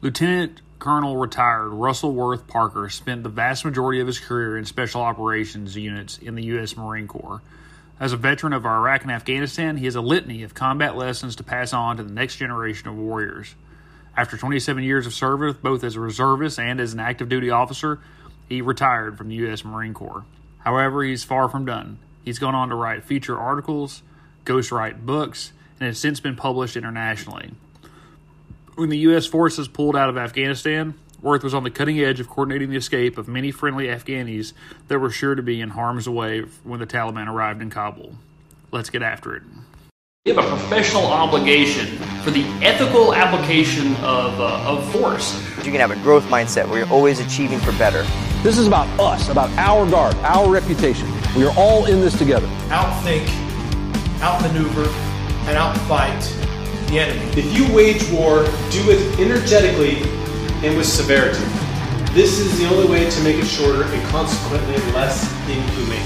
Lieutenant Colonel retired Russell Worth Parker spent the vast majority of his career in special operations units in the U.S. Marine Corps. As a veteran of Iraq and Afghanistan, he has a litany of combat lessons to pass on to the next generation of warriors. After 27 years of service, both as a reservist and as an active duty officer, he retired from the U.S. Marine Corps. However, he's far from done. He's gone on to write feature articles, ghostwrite books, and has since been published internationally. When the U.S. forces pulled out of Afghanistan, Worth was on the cutting edge of coordinating the escape of many friendly Afghanis that were sure to be in harm's way when the Taliban arrived in Kabul. Let's get after it. We have a professional obligation for the ethical application of force. You can have a growth mindset where you're always achieving for better. This is about us, about our guard, our reputation. We are all in this together. Outthink, outmaneuver, and outfight the enemy. If you wage war, do it energetically and with severity. This is the only way to make it shorter and consequently less inhumane.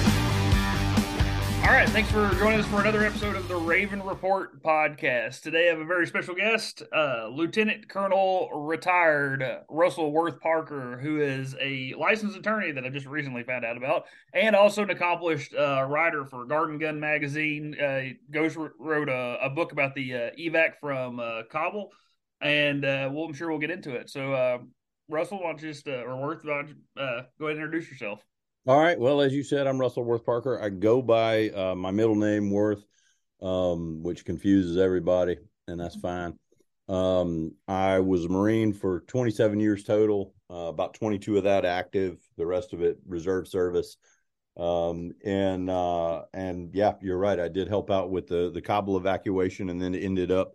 All right, thanks for joining us for another episode of the Raven Report podcast. Today I have a very special guest, Lieutenant Colonel retired Russell Worth Parker, who is a licensed attorney that I just recently found out about, and also an accomplished writer for Garden Gun Magazine. Wrote a book about the evac from Kabul, and I'm sure we'll get into it. So, Russell, why don't you go ahead and introduce yourself. All right. Well, as you said, I'm Russell Worth Parker. I go by my middle name, Worth, which confuses everybody, and that's fine. I was a Marine for 27 years total, about 22 of that active, the rest of it reserve service. And yeah, you're right. I did help out with the Kabul evacuation, and then ended up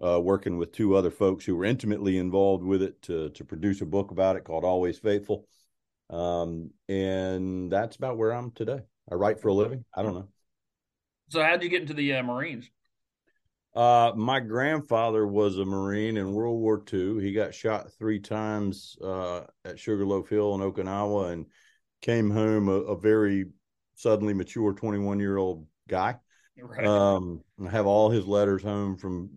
working with two other folks who were intimately involved with it to produce a book about it called Always Faithful. And that's about where I'm today. I write for a living. I don't know. So how'd you get into the Marines? My grandfather was a Marine in World War II. He got shot 3 times, at Sugarloaf Hill in Okinawa, and came home a very suddenly mature 21-year-old guy. Right. I have all his letters home from,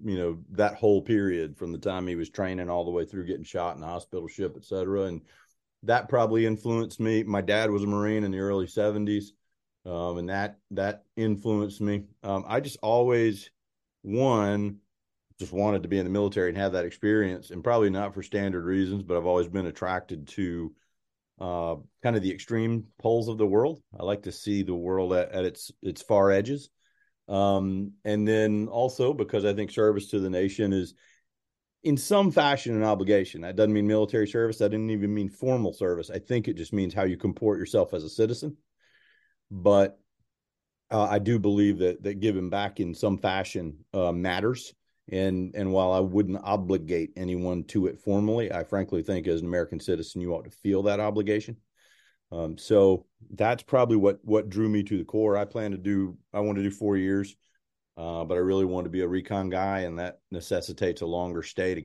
that whole period from the time he was training all the way through getting shot in the hospital ship, et cetera. And that probably influenced me. My dad was a Marine in the early 70s, and that influenced me. I just always, just wanted to be in the military and have that experience, and probably not for standard reasons, but I've always been attracted to kind of the extreme poles of the world. I like to see the world at its far edges. And then also because I think service to the nation is in some fashion an obligation. That doesn't mean military service. That didn't even mean formal service. I think it just means how you comport yourself as a citizen. But I do believe that giving back in some fashion matters. And while I wouldn't obligate anyone to it formally, I frankly think as an American citizen, you ought to feel that obligation. So that's probably what drew me to the Corps. I want to do 4 years. But I really wanted to be a recon guy, and that necessitates a longer stay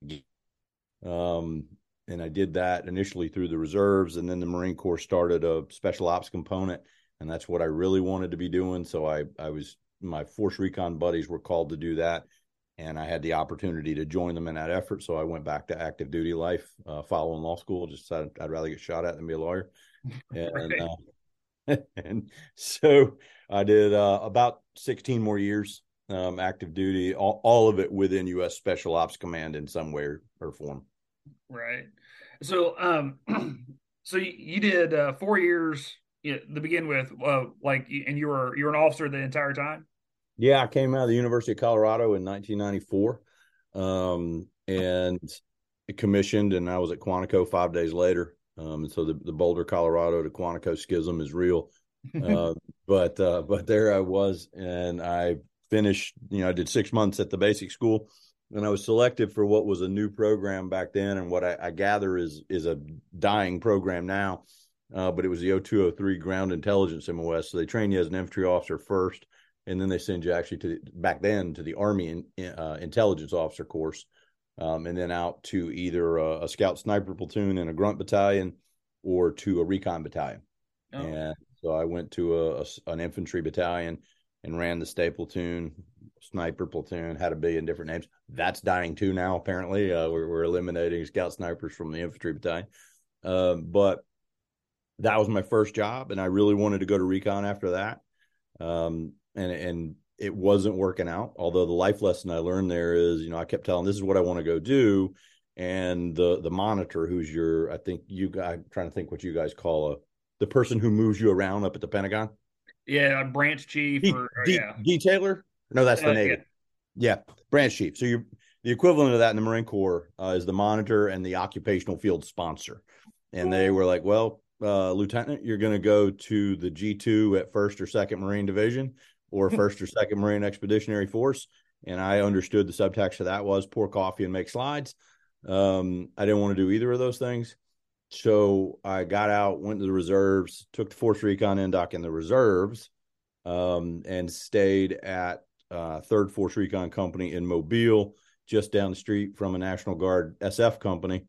and I did that initially through the reserves, and then the Marine Corps started a special ops component, and that's what I really wanted to be doing. So my Force Recon buddies were called to do that, and I had the opportunity to join them in that effort. So I went back to active duty life following law school. Just decided I'd rather get shot at than be a lawyer. And so I did about 16 more years. Active duty, all of it within U.S. Special Ops Command in some way or form. Right. So, so you did 4 years to begin with, and you were an officer the entire time? Yeah, I came out of the University of Colorado in 1994, and commissioned, and I was at Quantico 5 days later. And so the Boulder, Colorado to Quantico schism is real. But there I was, and I finished, I did 6 months at the basic school, and I was selected for what was a new program back then. And what I gather is a dying program now, but it was the 0203 Ground Intelligence MOS. So they train you as an infantry officer first, and then they send you actually to the Army Intelligence Officer course, and then out to either a scout sniper platoon and a grunt battalion, or to a recon battalion. Oh. And so I went to an infantry battalion and ran the Stapletoon sniper platoon, had a billion different names. That's dying too now, apparently. We're eliminating scout snipers from the infantry battalion. But that was my first job, and I really wanted to go to recon after that. And it wasn't working out, although the life lesson I learned there is, I kept telling, this is what I want to go do. And the monitor, who's your, I think you guys, I'm trying to think what you guys call the person who moves you around up at the Pentagon. Yeah, branch chief. Detailer? No, that's the Navy. Yeah, branch chief. So you're the equivalent of that in the Marine Corps is the monitor and the occupational field sponsor. And they were like, well, Lieutenant, you're going to go to the G2 at 1st or 2nd Marine Division or 1st or 2nd Marine Expeditionary Force. And I understood the subtext of that was pour coffee and make slides. I didn't want to do either of those things. So I got out, went to the reserves, took the Force Recon NDOC in the reserves, and stayed at 3rd Force Recon Company in Mobile, just down the street from a National Guard SF company,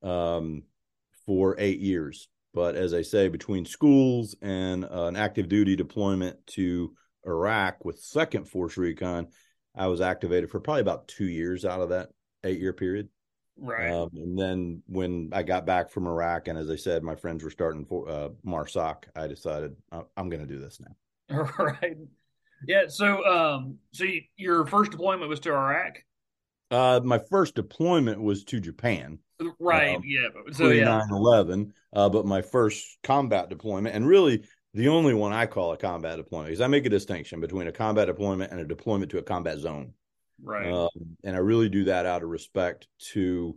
for 8 years. But as I say, between schools and an active duty deployment to Iraq with 2nd Force Recon, I was activated for probably about 2 years out of that 8-year period. Right. And then when I got back from Iraq, and as I said, my friends were starting for MARSOC, I decided I'm going to do this now. All right. Yeah. So, your first deployment was to Iraq? My first deployment was to Japan. Right. Yeah. So, yeah. 9/11. But my first combat deployment, and really the only one I call a combat deployment, is I make a distinction between a combat deployment and a deployment to a combat zone. Right. And I really do that out of respect to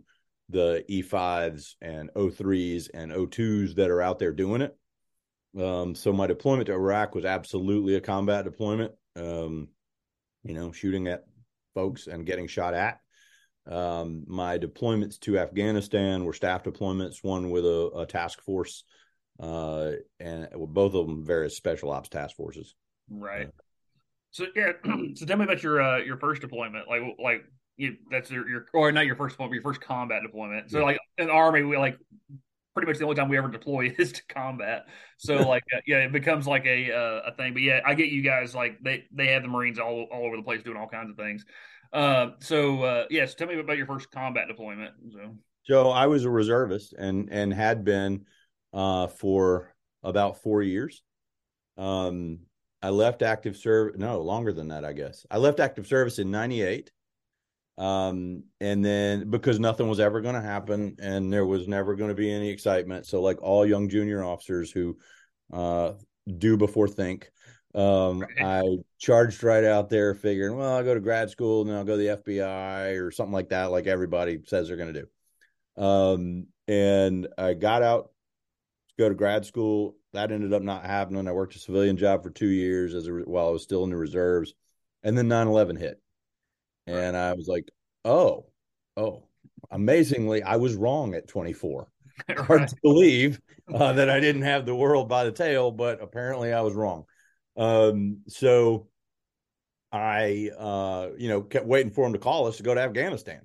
the E5s and O3s and O2s that are out there doing it. So my deployment to Iraq was absolutely a combat deployment, shooting at folks and getting shot at. My deployments to Afghanistan were staff deployments, one with a task force, and both of them various special ops task forces. Right. So yeah, so tell me about your first deployment, that's your or not your first deployment, your first combat deployment. So yeah. Like in the Army, we pretty much the only time we ever deploy is to combat. So it becomes like a thing. But yeah, I get you guys they have the Marines all over the place doing all kinds of things. So tell me about your first combat deployment. So I was a reservist and had been for about 4 years. I left active service. No, longer than that, I guess. I left active service in 98. And then because nothing was ever going to happen and there was never going to be any excitement. So like all young junior officers who do before think, I charged right out there figuring, well, I'll go to grad school and then I'll go to the FBI or something like that. Like everybody says they're going to do. And I got out to go to grad school. That ended up not happening. I worked a civilian job for 2 years while I was still in the reserves. And then 9/11 hit. And I was like, oh, amazingly, I was wrong at 24. Hard to believe that I didn't have the world by the tail, but apparently I was wrong. So I, kept waiting for him to call us to go to Afghanistan.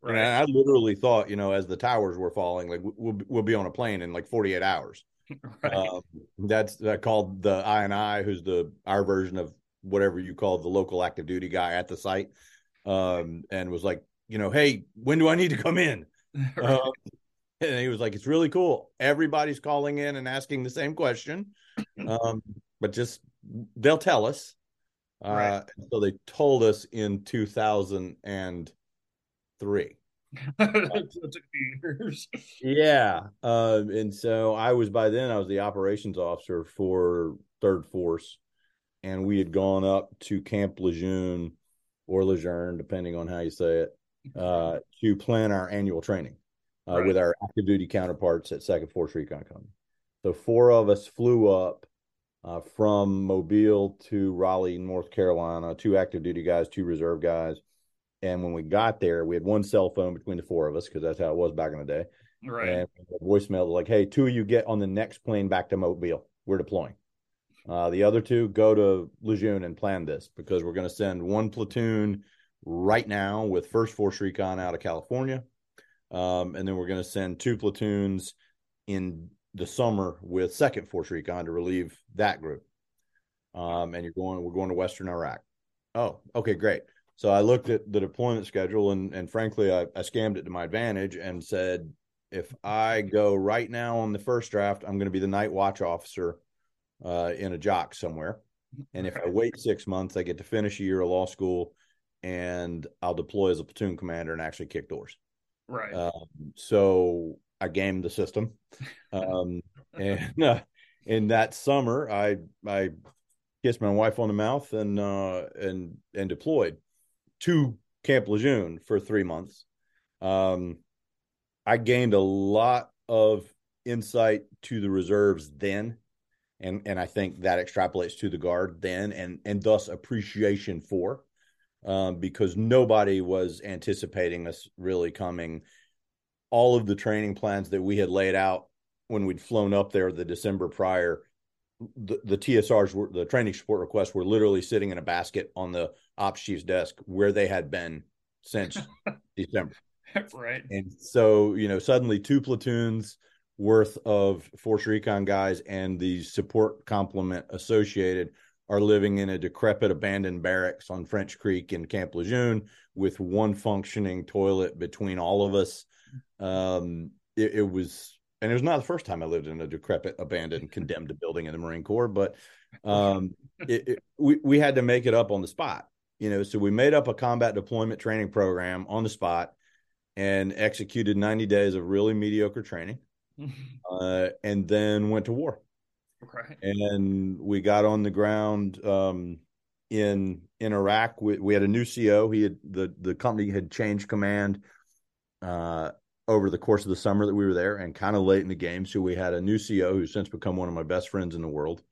Right. And I literally thought, as the towers were falling, we'll be on a plane in 48 hours. Right. That's called the I&I, who's our version of whatever you call the local active duty guy at the site, and was like, hey, when do I need to come in? Right. And he was like, it's really cool. Everybody's calling in and asking the same question, but just they'll tell us. Right. So they told us in 2003. Yeah. And so I was the operations officer for 3rd Force, and we had gone up to Camp Lejeune or Lejeune, depending on how you say it, to plan our annual training with our active duty counterparts at 2nd Force Recon Company. So 4 of us flew up from Mobile to Raleigh, North Carolina, 2 active duty guys, 2 reserve guys. And when we got there, we had 1 cell phone between the 4 of us because that's how it was back in the day. Right. And voicemail like, hey, 2 of you get on the next plane back to Mobile. We're deploying. The other 2 go to Lejeune and plan this because we're going to send 1 platoon right now with 1st Force Recon out of California. And then we're going to send 2 platoons in the summer with 2nd Force Recon to relieve that group. And we're going to Western Iraq. Oh, okay, great. So I looked at the deployment schedule and frankly, I scammed it to my advantage and said, if I go right now on the first draft, I'm going to be the night watch officer in a jock somewhere. And if I wait 6 months, I get to finish a year of law school and I'll deploy as a platoon commander and actually kick doors. Right. So I gamed the system. In that summer, I kissed my wife on the mouth and deployed to Camp Lejeune for 3 months. I gained a lot of insight to the reserves then, and I think that extrapolates to the Guard then, and thus appreciation for, because nobody was anticipating us really coming. All of the training plans that we had laid out when we'd flown up there the December prior, the TSRs, were the training support requests, were literally sitting in a basket on the ops chief's desk where they had been since December. Right. And so, you know, suddenly 2 platoons worth of Force Recon guys and the support complement associated are living in a decrepit abandoned barracks on French Creek in Camp Lejeune with one functioning toilet between all of us. It was not the first time I lived in a decrepit, abandoned, condemned building in the Marine Corps, but we had to make it up on the spot, you know, so we made up a combat deployment training program on the spot and executed 90 days of really mediocre training, and then went to war. Okay. And we got on the ground in Iraq. We had a new CO. He had the company had changed command over the course of the summer that we were there, and kind of late in the game. So we had a new CO who's since become one of my best friends in the world.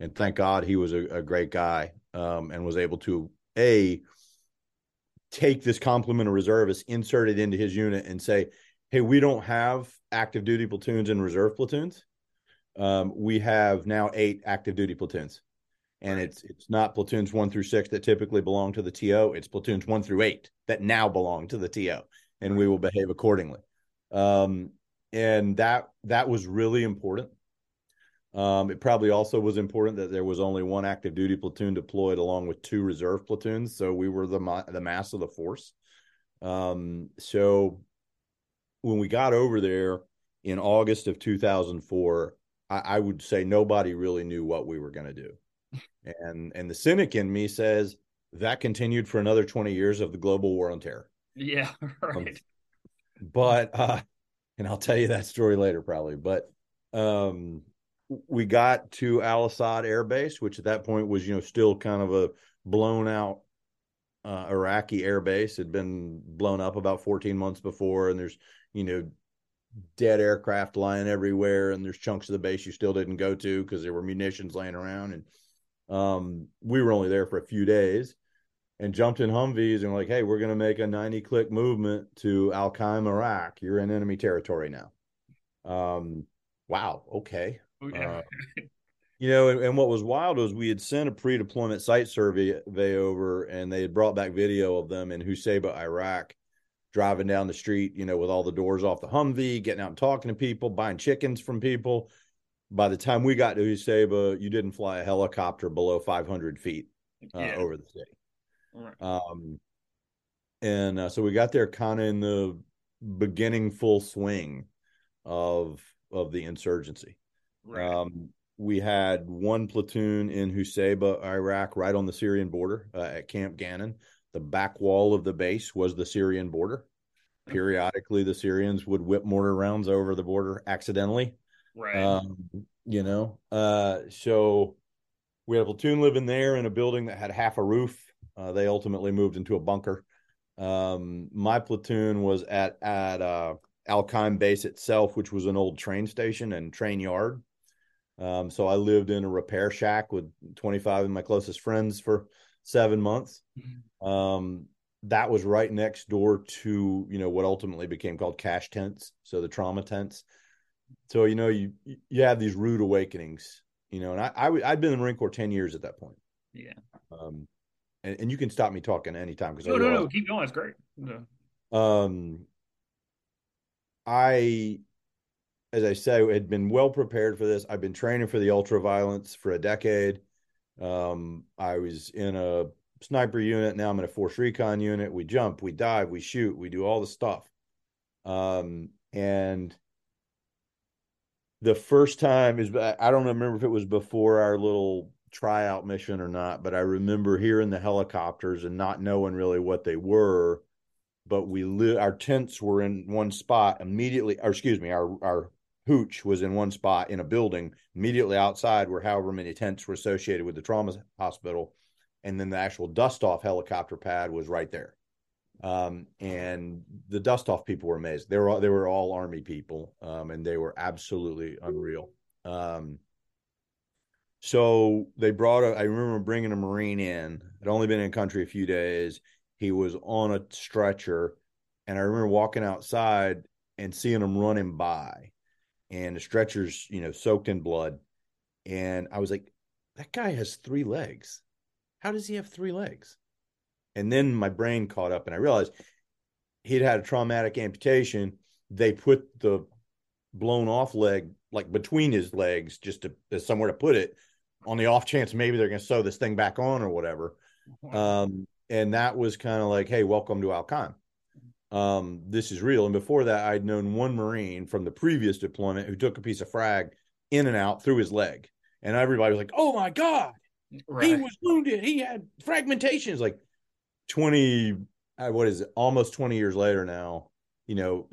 And thank God he was a great guy, and was able to take this complement of reservists, insert it into his unit and say, hey, we don't have active duty platoons and reserve platoons. We have now 8 active duty platoons. And right. It's not platoons 1 through 6 that typically belong to the TO. It's platoons 1 through 8 that now belong to the TO, and we will behave accordingly. And that was really important. It probably also was important that there was only 1 active duty platoon deployed along with 2 reserve platoons. So we were the mass of the force. So when we got over there in August of 2004, I would say nobody really knew what we were going to do. And the cynic in me says that continued for another 20 years of the global war on terror. Yeah. Right. But I'll tell you that story later probably, but, we got to Al-Asad Air Base, which at that point was, you know, still kind of a blown out Iraqi air base. Had been blown up about 14 months before, and there's, you know, dead aircraft lying everywhere, and there's chunks of the base you still didn't go to because there were munitions laying around. And we were only there for a few days and jumped in Humvees and were like, hey, we're going to make a 90-click movement to Al-Qaim, Iraq. You're in enemy territory now. Wow. Okay. You know, and what was wild was we had sent a pre-deployment site survey over, and they had brought back video of them in Husaybah, Iraq, driving down the street, you know, with all the doors off the Humvee, getting out and talking to people, buying chickens from people. By the time we got to Husaybah, you didn't fly a helicopter below 500 feet over the city. Right. So we got there kind of in the beginning full swing of the insurgency. Right. We had 1 platoon in Husaybah, Iraq, right on the Syrian border at Camp Gannon. The back wall of the base was the Syrian border. Periodically, the Syrians would whip mortar rounds over the border accidentally. Right. You know, so we had a platoon living there in a building that had half a roof. They ultimately moved into a bunker. My platoon was at Al-Qaim base itself, which was an old train station and train yard. So I lived in a repair shack with 25 of my closest friends for 7 months. That was right next door to, you know, what ultimately became called cash tents. So the trauma tents. So, you know, you have these rude awakenings, you know, and I'd been in the Marine Corps 10 years at that point. Yeah. And you can stop me talking anytime. No, keep going. It's great. No. As I say, had been well prepared for this. I've been training for the ultra violence for a decade. I was in a sniper unit. Now I'm in a Force Recon unit. We jump, we dive, we shoot, we do all the stuff. And the first time is, I don't remember if it was before our little tryout mission or not, but I remember hearing the helicopters and not knowing really what they were, but our tents were in one spot immediately, or excuse me, our hooch was in one spot in a building. Immediately outside were however many tents were associated with the trauma hospital. And then the actual dust-off helicopter pad was right there. And the dust-off people were amazed. They were all Army people, and they were absolutely unreal. So they I remember bringing a Marine in. I'd only been in country a few days. He was on a stretcher, and I remember walking outside and seeing him running by. And the stretcher's, soaked in blood. And I was like, that guy has three legs. How does he have three legs? And then my brain caught up and I realized he'd had a traumatic amputation. They put the blown off leg, like between his legs, just as somewhere to put it on the off chance. Maybe they're going to sew this thing back on or whatever. And that was kind of like, hey, welcome to Al-Qaim. This is real. And before that, I'd known one Marine from the previous deployment who took a piece of frag in and out through his leg. And everybody was like, oh my God. Right. He was wounded. He had fragmentations. Like almost 20 years later now,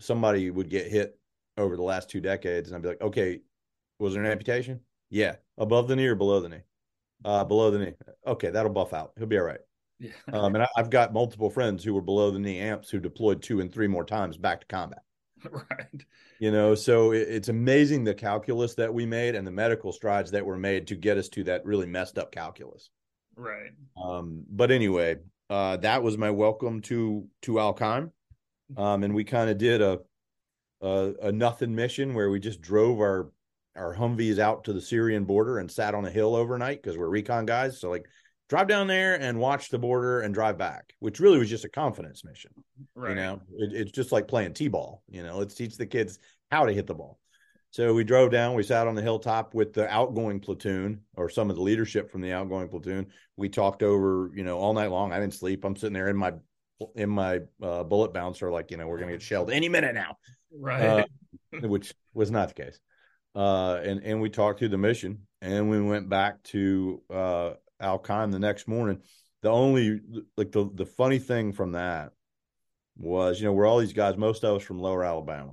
somebody would get hit over the last 2 decades and I'd be like, okay, was there an amputation? Yeah. Above the knee or below the knee? Below the knee. Okay. That'll buff out. He'll be all right. Yeah. And I've got multiple friends who were below the knee amps who deployed 2 and 3 more times back to combat. Right. So it's amazing the calculus that we made and the medical strides that were made to get us to that really messed up calculus. Right. But anyway, that was my welcome to Al-Qaim. And we kind of did a nothing mission where we just drove our Humvees out to the Syrian border and sat on a hill overnight because we're recon guys. So drive down there and watch the border and drive back, which really was just a confidence mission. Right. It's just like playing T-ball, let's teach the kids how to hit the ball. So we drove down, we sat on the hilltop with the outgoing platoon or some of the leadership from the outgoing platoon. We talked over, all night long. I didn't sleep. I'm sitting there in my bullet bouncer, we're going to get shelled any minute now. Right. Which was not the case. And we talked through the mission and we went back to, Al-Qaim the next morning. The only the funny thing from that was we're all these guys, most of us from lower Alabama,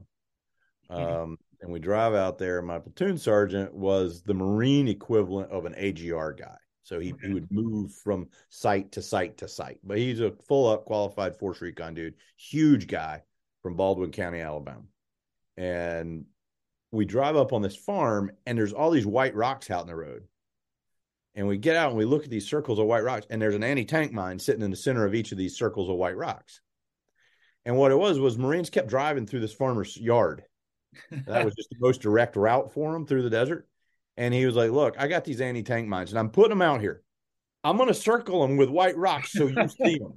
and we drive out there. My platoon sergeant was the Marine equivalent of an AGR guy, so he would move from site to site to site, but he's a full up qualified Force Recon dude, huge guy from Baldwin County, Alabama. And we drive up on this farm and there's all these white rocks out in the road. And we get out and we look at these circles of white rocks, and there's an anti-tank mine sitting in the center of each of these circles of white rocks. And what it was Marines kept driving through this farmer's yard. That was just the most direct route for him through the desert. And he was like, look, I got these anti-tank mines and I'm putting them out here. I'm going to circle them with white rocks so you see them.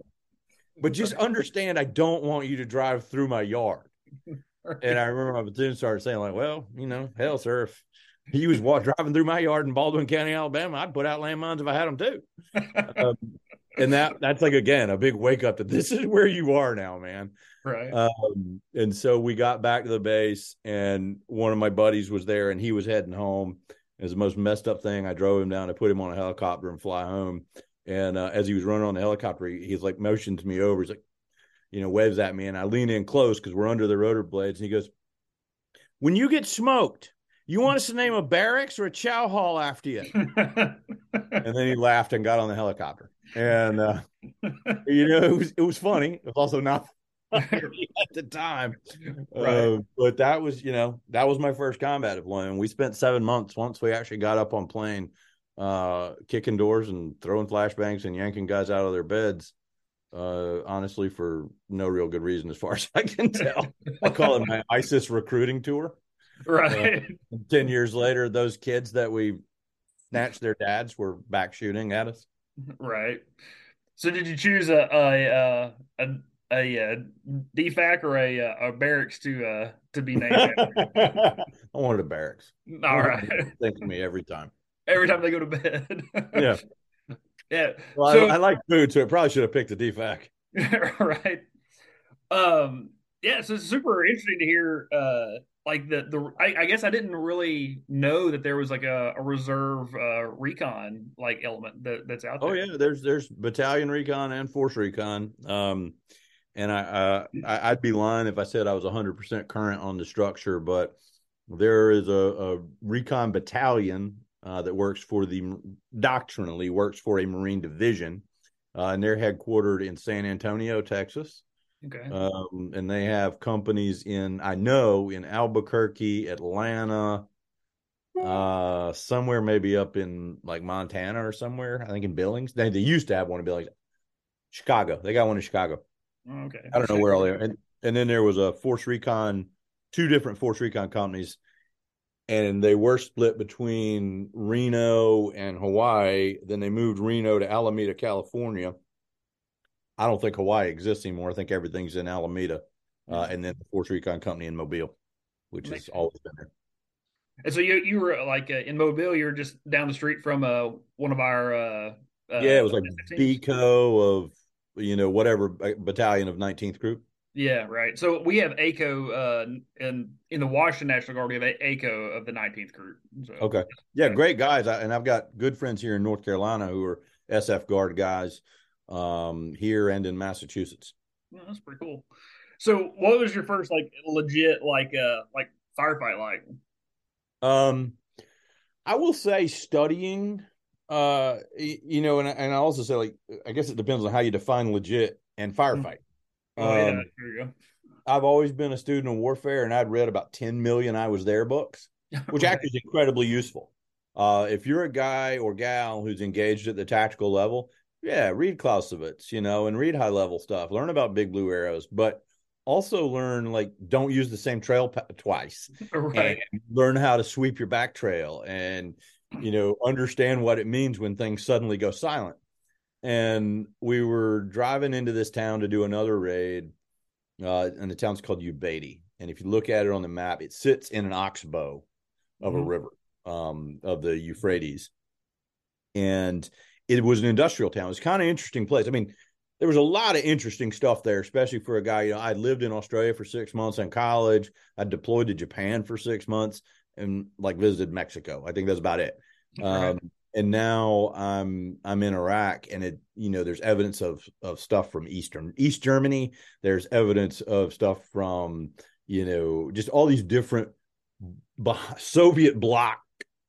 But just understand, I don't want you to drive through my yard. And I remember my platoon started saying hell, sir, if he was driving through my yard in Baldwin County, Alabama, I'd put out landmines if I had them too. And that's again, a big wake up that this is where you are now, man. Right. And so we got back to the base and one of my buddies was there and he was heading home. It was the most messed up thing. I drove him down to put him on a helicopter and fly home. And as he was running on the helicopter, he's like motions me over. He's like, waves at me. And I lean in close because we're under the rotor blades. And he goes, when you get smoked, you want us to name a barracks or a chow hall after you? And then he laughed and got on the helicopter. And, it was funny. It was also not funny at the time. Right. But that was, that was my first combat deployment. We spent 7 months once we actually got up on plane, kicking doors and throwing flashbangs and yanking guys out of their beds. Honestly, for no real good reason, as far as I can tell. I call it my ISIS recruiting tour. Right. 10 years later, those kids that we snatched their dads were back shooting at us. Right. So did you choose a DFAC or a barracks to be named after? I wanted a barracks. All right. Thinking me every time. Every time they go to bed. Yeah. Yeah. Well, so, I like food, so I probably should have picked a DFAC. Right. Yeah. So it's super interesting to hear, like the I guess I didn't really know that there was like a reserve recon like element that's out there. Oh yeah, there's battalion recon and force recon. And I'd be lying if I said I was 100% current on the structure, but there is a recon battalion that works for a Marine division, and they're headquartered in San Antonio, Texas. Okay. And they have companies in Albuquerque, Atlanta, somewhere maybe up in like Montana or somewhere. I think in Billings. They used to have one in Billings. Chicago. They got one in Chicago. Okay. I don't know where all they are. And then there was a Force Recon, two different Force Recon companies, and they were split between Reno and Hawaii. Then they moved Reno to Alameda, California. I don't think Hawaii exists anymore. I think everything's in Alameda, and then the Force Recon Company in Mobile, which has always been there. And so you were like in Mobile, you were just down the street from one of our it was like BCO of whatever battalion of 19th group. Yeah, right. So we have ACO in the Washington National Guard. We have ACO of the 19th group. So. Okay, yeah, great guys, and I've got good friends here in North Carolina who are SF Guard guys. Here and in Massachusetts. Well, that's pretty cool. So what was your first legit firefight like? I will say studying, and I also say I guess it depends on how you define legit and firefight. Oh, yeah, there you go. I've always been a student of warfare, and I'd read about 10 million I Was There books, which actually is incredibly useful. If you're a guy or gal who's engaged at the tactical level, yeah, read Clausewitz, and read high-level stuff. Learn about big blue arrows, but also learn, don't use the same trail twice. Right. And learn how to sweep your back trail and, understand what it means when things suddenly go silent. And we were driving into this town to do another raid, and the town's called Ubaydi. And if you look at it on the map, it sits in an oxbow of a river, of the Euphrates. And it was an industrial town. It was kind of an interesting place. I mean, there was a lot of interesting stuff there, especially for a guy, I lived in Australia for 6 months in college. I deployed to Japan for 6 months and visited Mexico. I think that's about it. And now I'm in Iraq, and there's evidence of stuff from East Germany. There's evidence of stuff from, just all these different Soviet bloc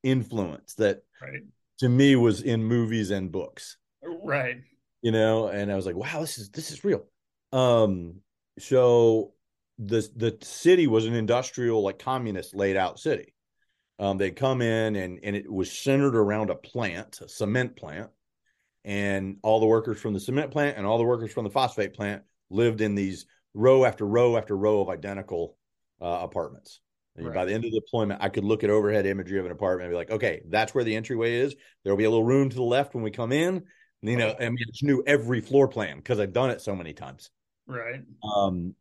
influence that, right, to me was in movies and books. Right. And I was like, wow, this is real. So the city was an industrial, communist laid out city. They'd come in and it was centered around a cement plant, and all the workers from the cement plant and all the workers from the phosphate plant lived in these row after row after row of identical apartments. Right. By the end of the deployment, I could look at overhead imagery of an apartment and be like, okay, that's where the entryway is. There'll be a little room to the left when we come in. I just knew every floor plan because I've done it so many times. Right.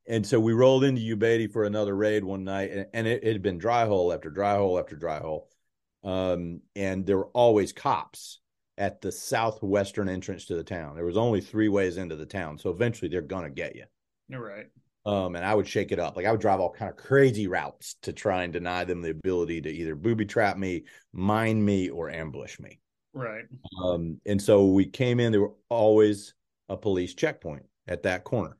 And so we rolled into Ubaydi for another raid one night, and it had been dry hole after dry hole after dry hole. And there were always cops at the southwestern entrance to the town. There was only three ways into the town. So eventually they're going to get you. You're right. And I would shake it up. I would drive all kind of crazy routes to try and deny them the ability to either booby trap me, mine me, or ambush me. Right. And so we came in, there were always a police checkpoint at that corner.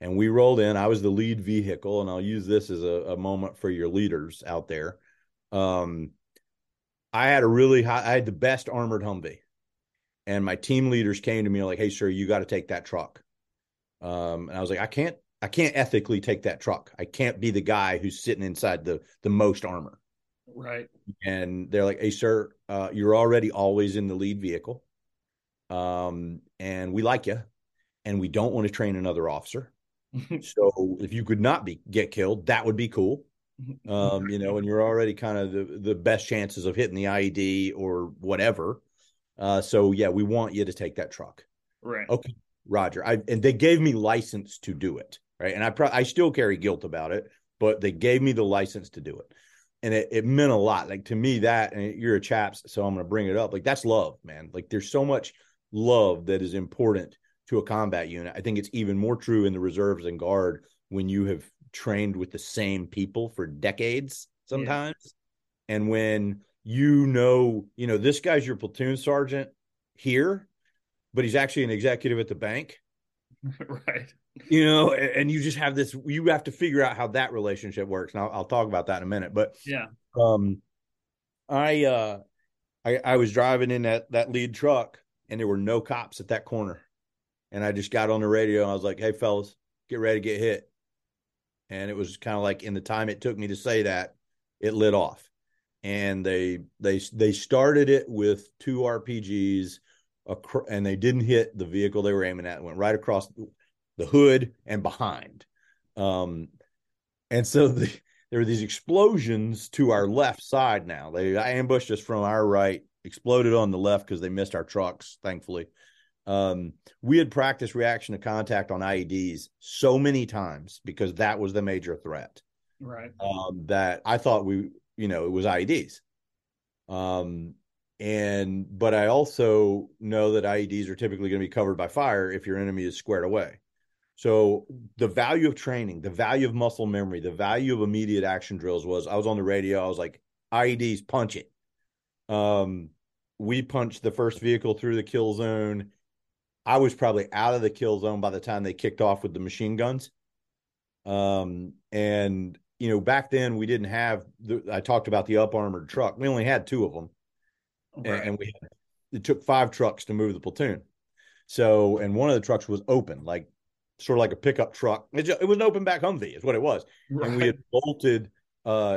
And we rolled in. I was the lead vehicle, and I'll use this as a moment for your leaders out there. I had the best armored Humvee. And my team leaders came to me like, hey, sir, you got to take that truck. And I was like, I can't ethically take that truck. I can't be the guy who's sitting inside the most armor. Right. And they're like, hey, sir, you're already always in the lead vehicle. And we like you, and we don't want to train another officer. So if you could not get killed, that would be cool. And you're already kind of the best chances of hitting the IED or whatever. So yeah, we want you to take that truck. Right. Okay. Roger. And they gave me license to do it. Right. And I still carry guilt about it, but they gave me the license to do it. And it meant a lot. To me, and you're a chaps, so I'm going to bring it up. That's love, man. There's so much love that is important to a combat unit. I think it's even more true in the reserves and guard when you have trained with the same people for decades sometimes. Yeah. And when you know, this guy's your platoon sergeant here, but he's actually an executive at the bank. Right. You know, and you just have this, you have to figure out how that relationship works. And I'll talk about that in a minute, but yeah. I was driving in that lead truck and there were no cops at that corner. And I just got on the radio and I was like, hey fellas, get ready to get hit. And it was kind of like in the time it took me to say that, it lit off. And they started it with two RPGs and they didn't hit the vehicle they were aiming at. It went right across the hood and behind. And so there were these explosions to our left side now. They ambushed us from our right, exploded on the left because they missed our trucks, thankfully. We had practiced reaction to contact on IEDs so many times because that was the major threat. Right. That I thought it was IEDs. But I also know that IEDs are typically going to be covered by fire if your enemy is squared away. So the value of training, the value of muscle memory, the value of immediate action drills was, I was on the radio. I was like, IEDs, punch it. We punched the first vehicle through the kill zone. I was probably out of the kill zone by the time they kicked off with the machine guns. And, you know, back then we didn't have, I talked about the up armored truck. We only had two of them. Right. And it took five trucks to move the platoon. So, and one of the trucks was open, like sort of like a pickup truck. It was an open back Humvee is what it was. Right. And we had bolted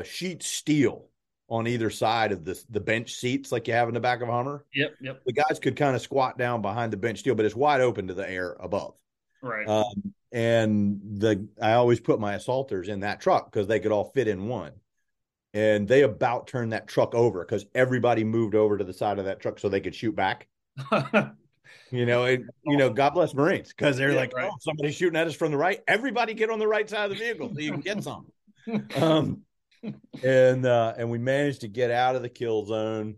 sheet steel on either side of the bench seats like you have in the back of a Hummer. Yep. The guys could kind of squat down behind the bench steel, but it's wide open to the air above. Right. I always put my assaulters in that truck because they could all fit in one. And they about turned that truck over because everybody moved over to the side of that truck so they could shoot back. God bless Marines because they're right. Somebody's shooting at us from the right. Everybody get on the right side of the vehicle so you can get some. And we managed to get out of the kill zone.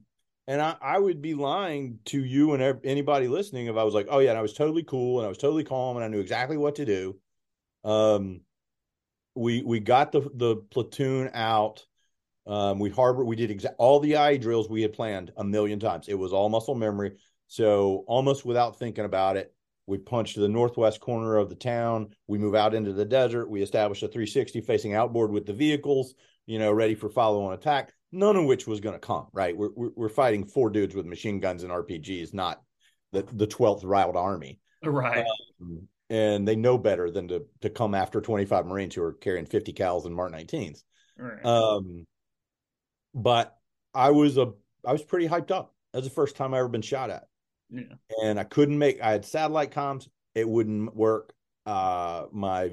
And I would be lying to you and anybody listening if I was like, oh yeah, and I was totally cool and I was totally calm and I knew exactly what to do. We got the platoon out. We did all the IE drills we had planned 1,000,000 times. It was all muscle memory. So almost without thinking about it, we punched to the northwest corner of the town. We move out into the desert. We established a 360 facing outboard with the vehicles, you know, ready for follow-on attack, none of which was going to come, right? We're fighting four dudes with machine guns and RPGs, not the 12th Riled Army. Right. And they know better than to come after 25 Marines who are carrying 50 cals and Martin 19s. Right. But I was pretty hyped up. That was the first time I ever been shot at. Yeah. And I had satellite comms. It wouldn't work. My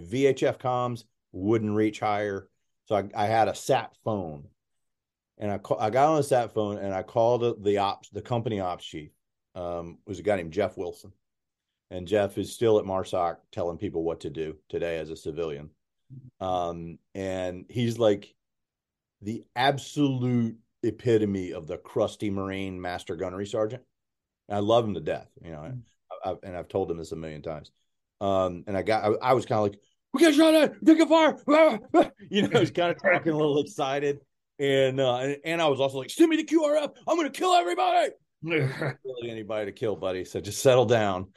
VHF comms wouldn't reach higher. So I had a sat phone, and I got on the sat phone and I called the company ops chief. It was a guy named Jeff Wilson, and Jeff is still at MARSOC telling people what to do today as a civilian. And he's like the absolute epitome of the crusty Marine master gunnery sergeant. And I love him to death, you know, and I've told him this 1,000,000 times. I was kind of like, we got shot at, take a fire. You know, he's kind of talking a little excited. And I was also like, send me the QRF. I'm going to kill everybody. Really anybody to kill, buddy. So just settle down.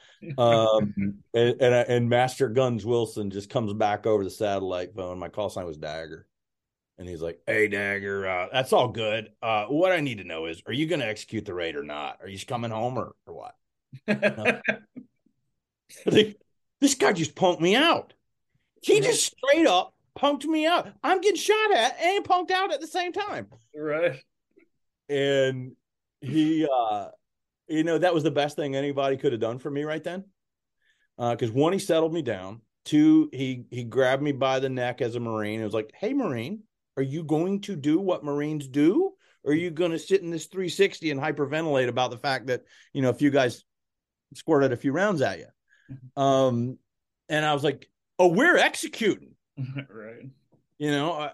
And Master Guns Wilson just comes back over the satellite phone. My call sign was Dagger. And he's like, hey, Dagger, that's all good. What I need to know is, are you going to execute the raid or not? Are you coming home or what? This guy just punked me out. He just straight up punked me out. I'm getting shot at and punked out at the same time. Right. And he, you know, that was the best thing anybody could have done for me right then. Because one, he settled me down. Two, he grabbed me by the neck as a Marine. It was like, hey, Marine, are you going to do what Marines do? Or are you going to sit in this 360 and hyperventilate about the fact that, you know, a few guys squirted a few rounds at you? And I was like, oh, we're executing. Right. And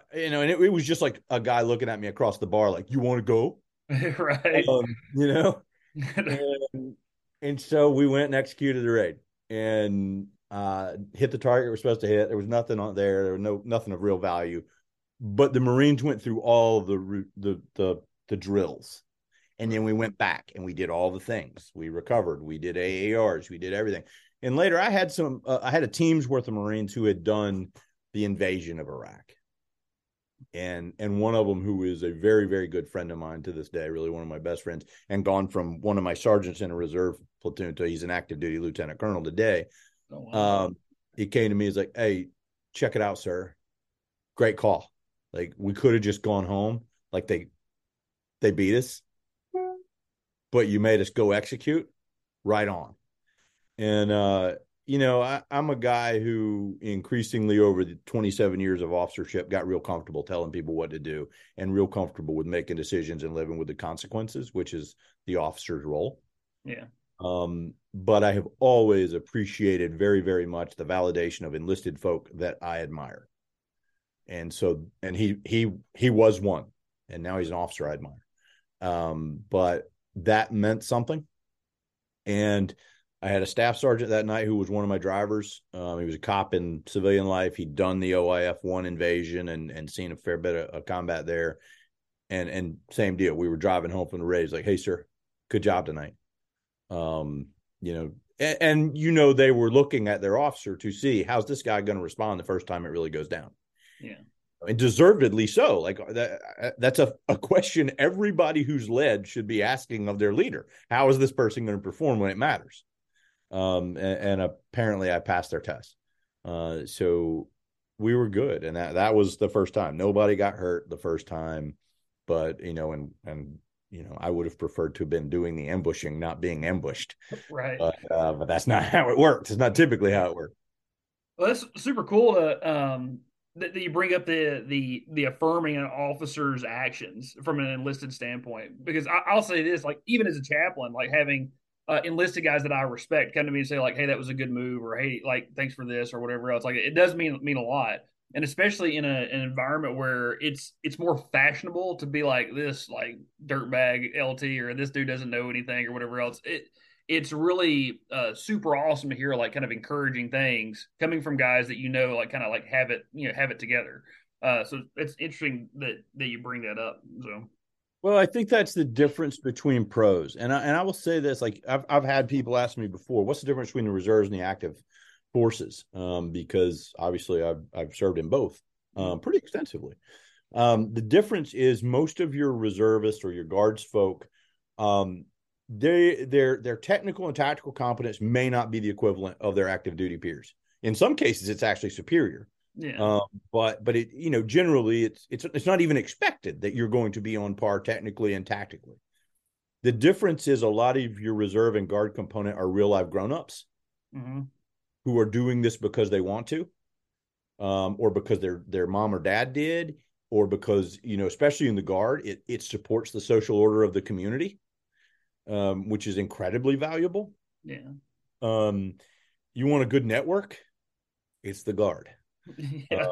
it was just like a guy looking at me across the bar, like, you want to go? Right. You know, and, And so we went and executed the raid and hit the target we're supposed to hit. There was nothing on there. There was nothing of real value. But the Marines went through all the drills. And then we went back and we did all the things. We recovered. We did AARs. We did everything. And later I had I had a team's worth of Marines who had done the invasion of Iraq. And one of them who is a very, very good friend of mine to this day, really one of my best friends, and gone from one of my sergeants in a reserve platoon to he's an active duty lieutenant colonel today. Oh, wow. He came to me. He's like, "Hey, check it out, sir. Great call. Like, we could have just gone home. Like, they beat us. But you made us go execute right on." And, you know, I'm a guy who increasingly over the 27 years of officership got real comfortable telling people what to do and real comfortable with making decisions and living with the consequences, which is the officer's role. Yeah. But I have always appreciated very, very much the validation of enlisted folk that I admire. And so, and he was one, and now he's an officer I admire. But that meant something. And I had a staff sergeant that night who was one of my drivers. He was a cop in civilian life. He'd done the OIF-1 invasion and seen a fair bit of combat there. And same deal. We were driving home from the raid. He's like, "Hey, sir, good job tonight." You know, and you know, they were looking at their officer to see how's this guy going to respond the first time it really goes down. Yeah. And deservedly so. Like that's a question everybody who's led should be asking of their leader. How is this person going to perform when it matters? And apparently I passed their test. So we were good. And that was the first time. Nobody got hurt the first time, but you know, and you know, I would have preferred to have been doing the ambushing, not being ambushed. Right. But that's not how it worked. It's not typically how it worked. Well, that's super cool that you bring up the affirming an officer's actions from an enlisted standpoint, because I'll say this, like, even as a chaplain, like having enlisted guys that I respect come to me and say like, "Hey, that was a good move," or "Hey, like, thanks for this," or whatever else. Like, it does mean a lot. And especially in an environment where it's more fashionable to be like this, like, dirtbag LT or this dude doesn't know anything or whatever else. It's really super awesome to hear, like, kind of encouraging things coming from guys that, you know, like, kind of like have it together. So it's interesting that you bring that up. So, well, I think that's the difference between pros. And I will say this, like, I've had people ask me before, what's the difference between the reserves and the active forces? Because obviously I've served in both pretty extensively. The difference is most of your reservists or your guards folk, their technical and tactical competence may not be the equivalent of their active duty peers. In some cases, it's actually superior. Yeah. But it, you know, generally it's not even expected that you're going to be on par technically and tactically. The difference is a lot of your reserve and guard component are real life grownups who are doing this because they want to, or because their mom or dad did, or because, you know, especially in the guard, it supports the social order of the community. Which is incredibly valuable. Yeah. You want a good network? It's the guard, yeah.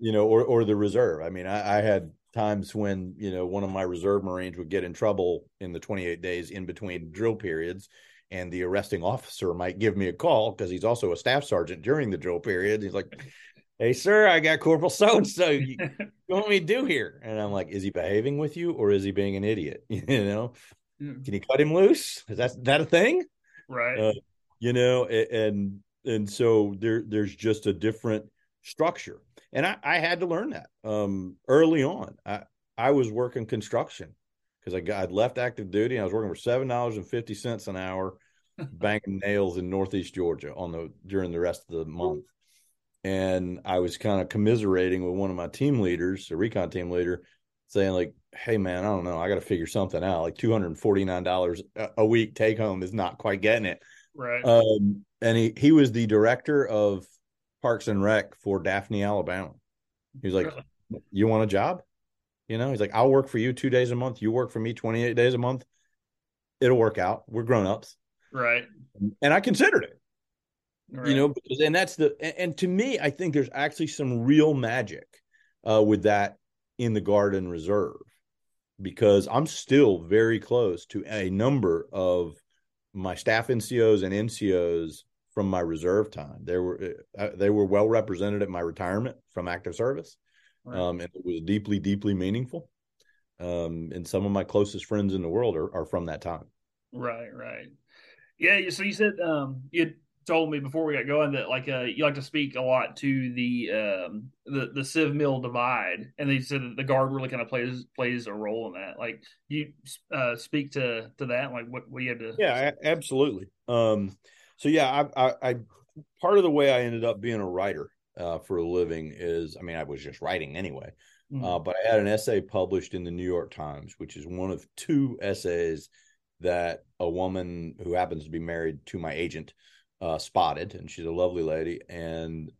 You know, or the reserve. I mean, I had times when, you know, one of my reserve Marines would get in trouble in the 28 days in between drill periods, and the arresting officer might give me a call because he's also a staff sergeant during the drill period. He's like, "Hey, sir, I got Corporal so-and-so. You want me to do here?" And I'm like, is he behaving with you or is he being an idiot? You know? Can you cut him loose? Is that a thing? Right. You know, and so there's just a different structure. And I had to learn that early on. I was working construction because I'd left active duty. And I was working for $7.50 an hour banging nails in Northeast Georgia during the rest of the month. And I was kind of commiserating with one of my team leaders, a recon team leader, saying like, "Hey man, I don't know. I got to figure something out. Like $249 a week take home is not quite getting it." Right. And he was the director of Parks and Rec for Daphne, Alabama. He's like, really? "You want a job?" You know, he's like, "I'll work for you 2 days a month. You work for me 28 days a month. It'll work out. We're grown-ups." Right. And I considered it, right. You know, because, and that's and to me, I think there's actually some real magic with that in the Guard and Reserve, because I'm still very close to a number of my staff NCOs and NCOs from my reserve time. They were well represented at my retirement from active service. Right. And it was deeply, deeply meaningful. And some of my closest friends in the world are from that time. Right, right. Yeah. So you said you told me before we got going that you like to speak a lot to the civ mil divide, and they said that the guard really kind of plays a role in that. Like you speak to that, like what you had to. Yeah, absolutely. So yeah, I part of the way I ended up being a writer for a living is, I mean, I was just writing anyway, but I had an essay published in the New York Times, which is one of two essays that a woman who happens to be married to my agent spotted, and she's a lovely lady, and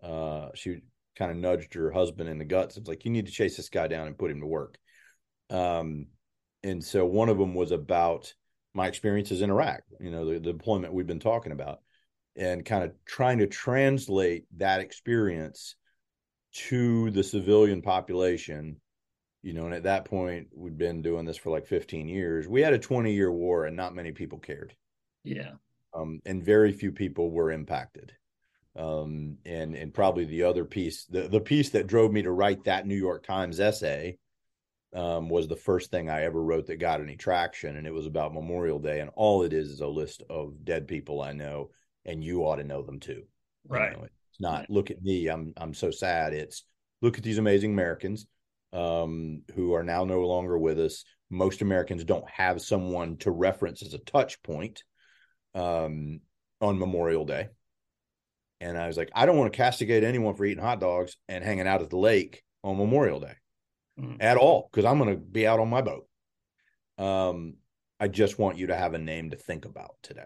she kind of nudged her husband in the guts. It's like, you need to chase this guy down and put him to work. And so one of them was about my experiences in Iraq, you know, the deployment we've been talking about, and kind of trying to translate that experience to the civilian population. You know, and at that point, we'd been doing this for like 15 years. We had a 20-year war, and not many people cared. Yeah. And very few people were impacted. And probably the other piece, the piece that drove me to write that New York Times essay was the first thing I ever wrote that got any traction, and it was about Memorial Day. And all it is a list of dead people I know, and you ought to know them too. Right. You know, it's not, right. Look at me, I'm so sad. It's, look at these amazing Americans who are now no longer with us. Most Americans don't have someone to reference as a touch point on Memorial Day. And I was like, I don't want to castigate anyone for eating hot dogs and hanging out at the lake on Memorial Day at all, because I'm going to be out on my boat. I just want you to have a name to think about today.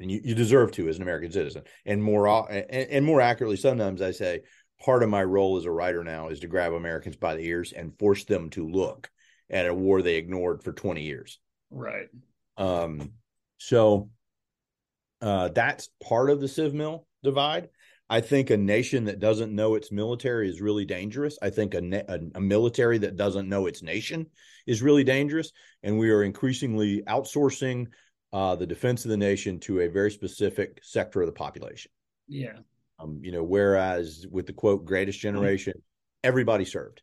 And you deserve to as an American citizen. And more accurately, sometimes I say, part of my role as a writer now is to grab Americans by the ears and force them to look at a war they ignored for 20 years. Right. So that's part of the civ mil divide. I think a nation that doesn't know its military is really dangerous. I think a military that doesn't know its nation is really dangerous. And we are increasingly outsourcing the defense of the nation to a very specific sector of the population. Yeah. You know, whereas with the quote greatest generation, everybody served.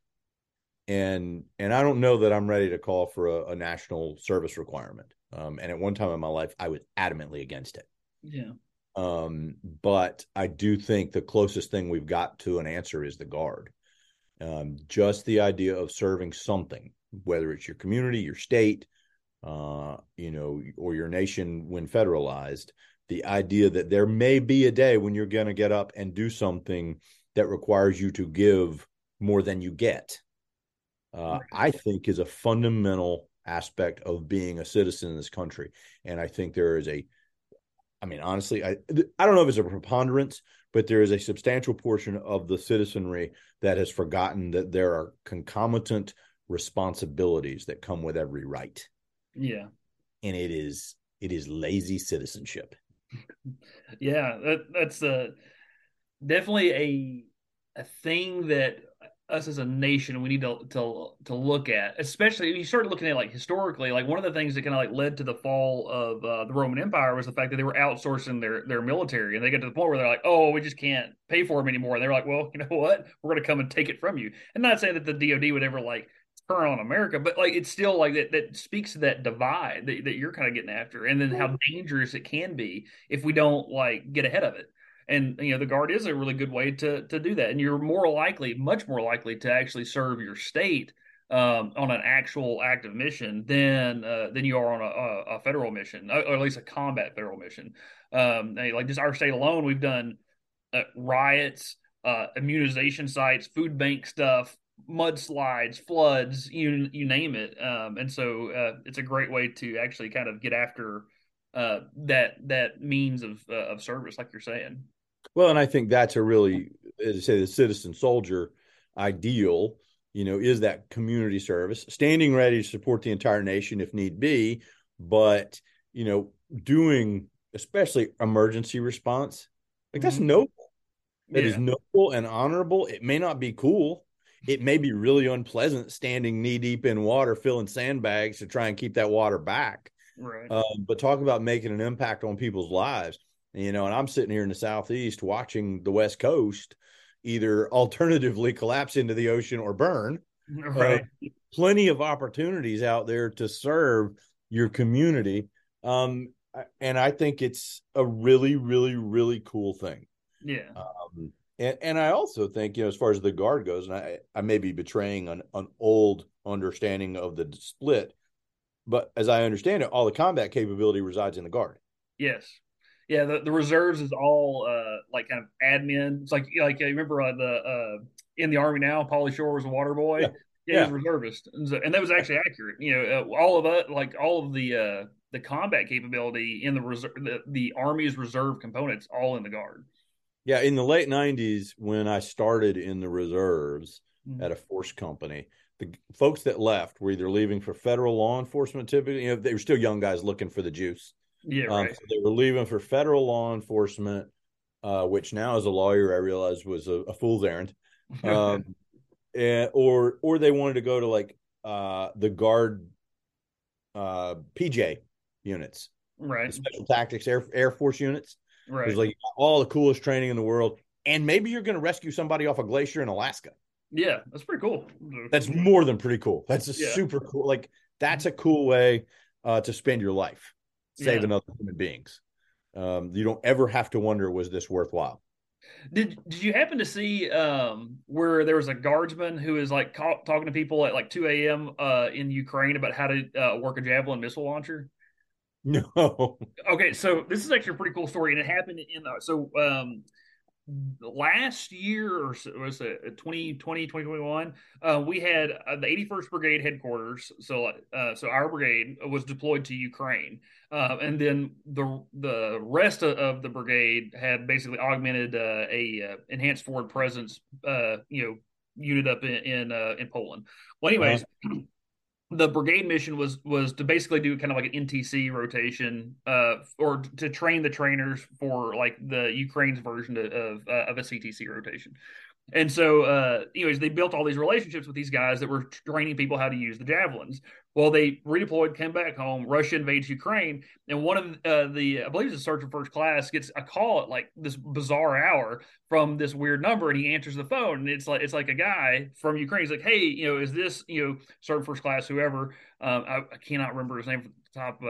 And I don't know that I'm ready to call for a national service requirement. And at one time in my life, I was adamantly against it. Yeah. But I do think the closest thing we've got to an answer is the Guard. Just the idea of serving something, whether it's your community, your state, you know, or your nation when federalized. The idea that there may be a day when you're going to get up and do something that requires you to give more than you get, I think is a fundamental aspect of being a citizen in this country. And I think there is I don't know if it's a preponderance, but there is a substantial portion of the citizenry that has forgotten that there are concomitant responsibilities that come with every right. Yeah. And it is lazy citizenship. Yeah, that's definitely a thing that us as a nation, we need to look at, especially when you start looking at like historically, like one of the things that kind of like led to the fall of the Roman Empire was the fact that they were outsourcing their military, and they got to the point where they're like, oh, we just can't pay for them anymore. And they're like, well, you know what? We're going to come and take it from you. And not saying that the DOD would ever like turn on America, but like it's still like that speaks to that divide that you're kind of getting after, and then how dangerous it can be if we don't like get ahead of it. And you know, the Guard is a really good way to do that, and you're much more likely to actually serve your state on an actual active mission than you are on a federal mission, or at least a combat federal mission. Like just our state alone, we've done riots, immunization sites, food bank stuff, mudslides, floods, you name it. And so it's a great way to actually kind of get after that means of service, like you're saying. Well, and I think that's a really, as I say, the citizen soldier ideal, you know, is that community service, standing ready to support the entire nation if need be, but, you know, doing especially emergency response, like that's noble. It is noble and honorable. It may not be cool. It may be really unpleasant standing knee deep in water, filling sandbags to try and keep that water back. Right. But talk about making an impact on people's lives, you know, and I'm sitting here in the Southeast watching the West Coast either alternatively collapse into the ocean or burn. Right. Plenty of opportunities out there to serve your community. And I think it's a really, really, really cool thing. Yeah. And I also think, you know, as far as the Guard goes, and I may be betraying an old understanding of the split, but as I understand it, all the combat capability resides in the Guard. Yes. Yeah. The reserves is all like kind of admin. It's like I remember in the Army now, Pauly Shore was a water boy. Yeah. He was a reservist. And that was actually accurate. You know, all of the combat capability in the Army's reserve components, all in the Guard. Yeah, in the late 90s, when I started in the reserves at a force company, the folks that left were either leaving for federal law enforcement, typically, you know, they were still young guys looking for the juice. Yeah, right. So they were leaving for federal law enforcement, which now as a lawyer, I realized was a fool's errand. Or they wanted to go to like the Guard PJ units, right? Special Tactics Air Force units. Right. There's like all the coolest training in the world. And maybe you're going to rescue somebody off a glacier in Alaska. Yeah, that's pretty cool. That's more than pretty cool. That's super cool. Like, that's a cool way to spend your life, saving other human beings. You don't ever have to wonder, was this worthwhile? Did you happen to see where there was a guardsman who is like talking to people at like 2 a.m. In Ukraine about how to work a Javelin missile launcher? No. Okay, so this is actually a pretty cool story, and it happened in last year, or so, was it 2020, 2021? We had the 81st Brigade headquarters, so our brigade was deployed to Ukraine, and then the rest of the brigade had basically augmented a enhanced forward presence, unit up in Poland. Well, anyways. Uh-huh. The brigade mission was to basically do kind of like an NTC rotation, or to train the trainers for like the Ukraine's version of a CTC rotation. And so, they built all these relationships with these guys that were training people how to use the Javelins. Well, they redeployed, came back home, Russia invades Ukraine, and one of I believe it's a sergeant first class, gets a call at like this bizarre hour from this weird number, and he answers the phone, and it's like a guy from Ukraine. He's like, hey, is this, sergeant first class, whoever, I cannot remember his name top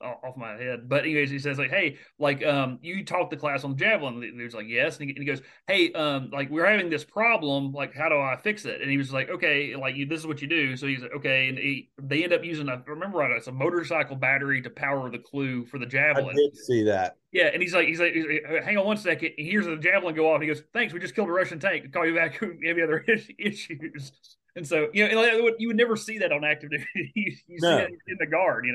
off my head, but anyways, he says like, hey, like you taught the class on the Javelin. And he was like, yes. And he goes, hey, like, we're having this problem, like, how do I fix it? And he was like, okay, like, this is what you do. So he's like, okay, and they end up using it's a motorcycle battery to power the clue for the Javelin. I did see that. Yeah, and he's like, hang on one second. He hears the Javelin go off, and he goes, thanks, we just killed a Russian tank. Call you back if you have any other issues. And so, you would never see that on active duty. You see that in the Guard,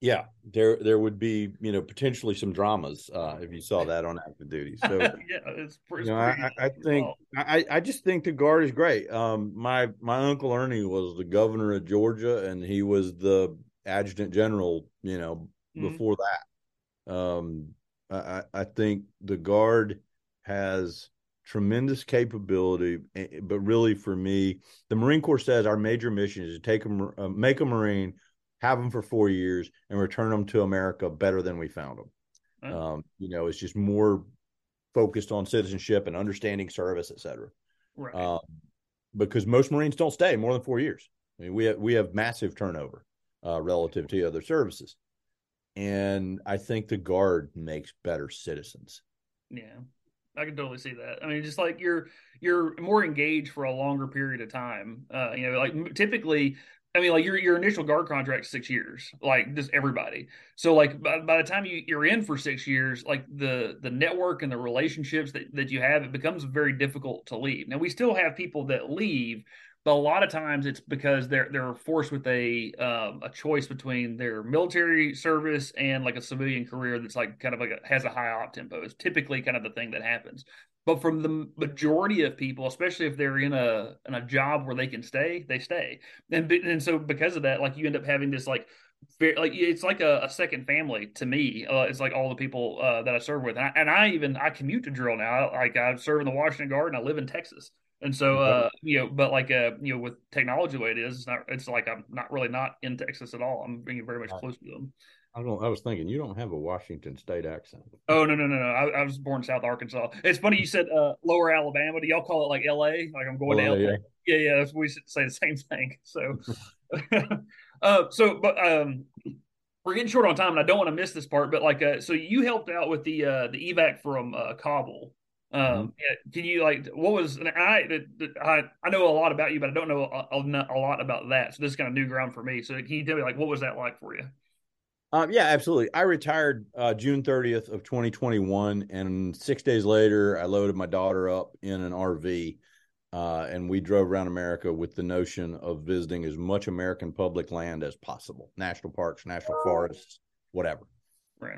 Yeah, there would be, potentially some dramas if you saw that on active duty. So it's pretty. I think I just think the Guard is great. My Uncle Ernie was the governor of Georgia, and he was the adjutant general, before that. I think the Guard has tremendous capability, but really for me, the Marine Corps says our major mission is to make a Marine, have them for 4 years, and return them to America better than we found them. Right. It's just more focused on citizenship and understanding service, et cetera. Right. Because most Marines don't stay more than 4 years. I mean, we have massive turnover relative to other services. And I think the Guard makes better citizens. Yeah, I can totally see that. I mean, just like you're more engaged for a longer period of time. Like typically, I mean, like your initial Guard contract's 6 years, like just everybody. So like by the time you're in for 6 years, like the network and the relationships that you have, it becomes very difficult to leave. Now, we still have people that leave, but a lot of times it's because they're forced with a choice between their military service and like a civilian career that's like kind of like has a high op tempo. It's typically kind of the thing that happens. But from the majority of people, especially if they're in a job where they can stay, they stay. And so because of that, like you end up having this like it's like a second family to me. It's like all the people that I serve with, and I commute to drill now. Like I serve in the Washington Guard, and I live in Texas. And so, but like, with technology the way it is, it's like I'm not really in Texas at all. I'm being very much close to them. I was thinking you don't have a Washington State accent. Oh, no. I was born in South Arkansas. It's funny you said lower Alabama. Do y'all call it like L.A.? Like I'm going to L.A.? Yeah. That's, we say the same thing. So, we're getting short on time, and I don't want to miss this part. But like, so you helped out with the evac from Kabul. Can you what was, and I know a lot about you, but I don't know a lot about that. So this is kind of new ground for me. So can you tell me what was that like for you? Yeah, absolutely. I retired June 30th of 2021, and 6 days later, I loaded my daughter up in an RV, and we drove around America with the notion of visiting as much American public land as possible, national parks, national forests, whatever. Right.